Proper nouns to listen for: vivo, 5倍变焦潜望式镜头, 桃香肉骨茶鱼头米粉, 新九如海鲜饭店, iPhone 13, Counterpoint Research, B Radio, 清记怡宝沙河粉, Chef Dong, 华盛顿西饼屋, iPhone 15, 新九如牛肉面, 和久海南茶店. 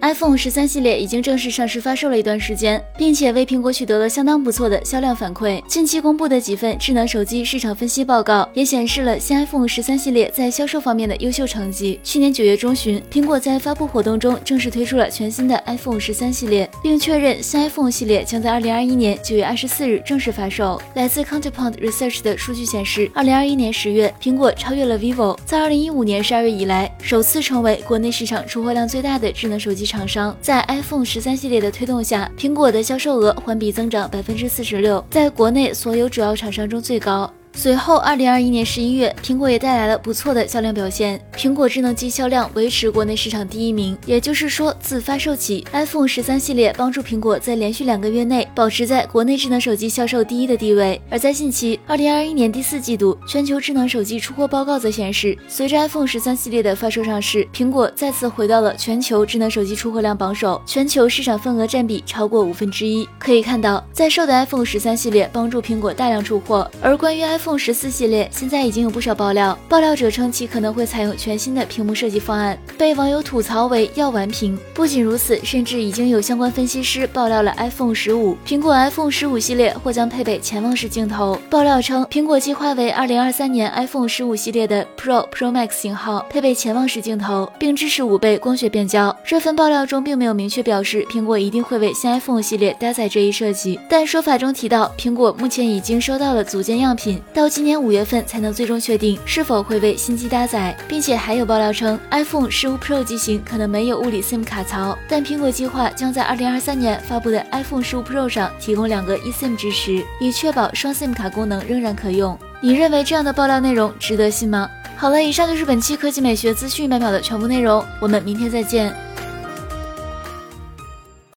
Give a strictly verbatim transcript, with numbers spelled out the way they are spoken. iPhone 十三系列已经正式上市发售了一段时间，并且为苹果取得了相当不错的销量反馈。近期公布的几份智能手机市场分析报告也显示了新 iPhone 十三系列在销售方面的优秀成绩。去年九月中旬，苹果在发布活动中正式推出了全新的 iPhone 十三系列，并确认新 iPhone 系列将在二零二一年九月二十四日正式发售。来自 Counterpoint Research 的数据显示，二零二一年十月，苹果超越了 vivo， 在二零一五年十二月以来，首次成为国内市场出货量最大的智能手机厂商。在 iPhone 十三系列的推动下，苹果的销售额环比增长 百分之四十六， 在国内所有主要厂商中最高。随后二零二一年十一月，苹果也带来了不错的销量表现，苹果智能机销量维持国内市场第一名。也就是说，自发售起， iPhone 十三系列帮助苹果在连续两个月内保持在国内智能手机销售第一的地位。而在近期二零二一年第四季度全球智能手机出货报告则显示，随着 iPhone 十三系列的发售上市，苹果再次回到了全球智能手机出货量榜首，全球市场份额占比超过五分之一。可以看到，在售的 iPhone 十三系列帮助苹果大量出货。而关于 iPhone iPhone 十四系列，现在已经有不少爆料，爆料者称其可能会采用全新的屏幕设计方案，被网友吐槽为药丸屏。不仅如此，甚至已经有相关分析师爆料了 iPhone 十五， 苹果 iPhone 十五系列或将配备潜望式镜头。爆料称，苹果计划为二零二三年 iPhone 十五系列的 Pro、Pro Max 型号配备潜望式镜头，并支持五倍光学变焦。这份爆料中并没有明确表示苹果一定会为新 iPhone 系列搭载这一设计，但说法中提到，苹果目前已经收到了组件样品，到今年五月份才能最终确定是否会为新机搭载，并且还有爆料称 iPhone 十五 Pro 机型可能没有物理 SIM 卡槽，但苹果计划将在二零二三年发布的 iPhone 十五 Pro 上提供两个 eSIM 支持，以确保双 SIM 卡功能仍然可用。你认为这样的爆料内容值得信吗？好了，以上就是本期科技美学资讯一百秒的全部内容，我们明天再见。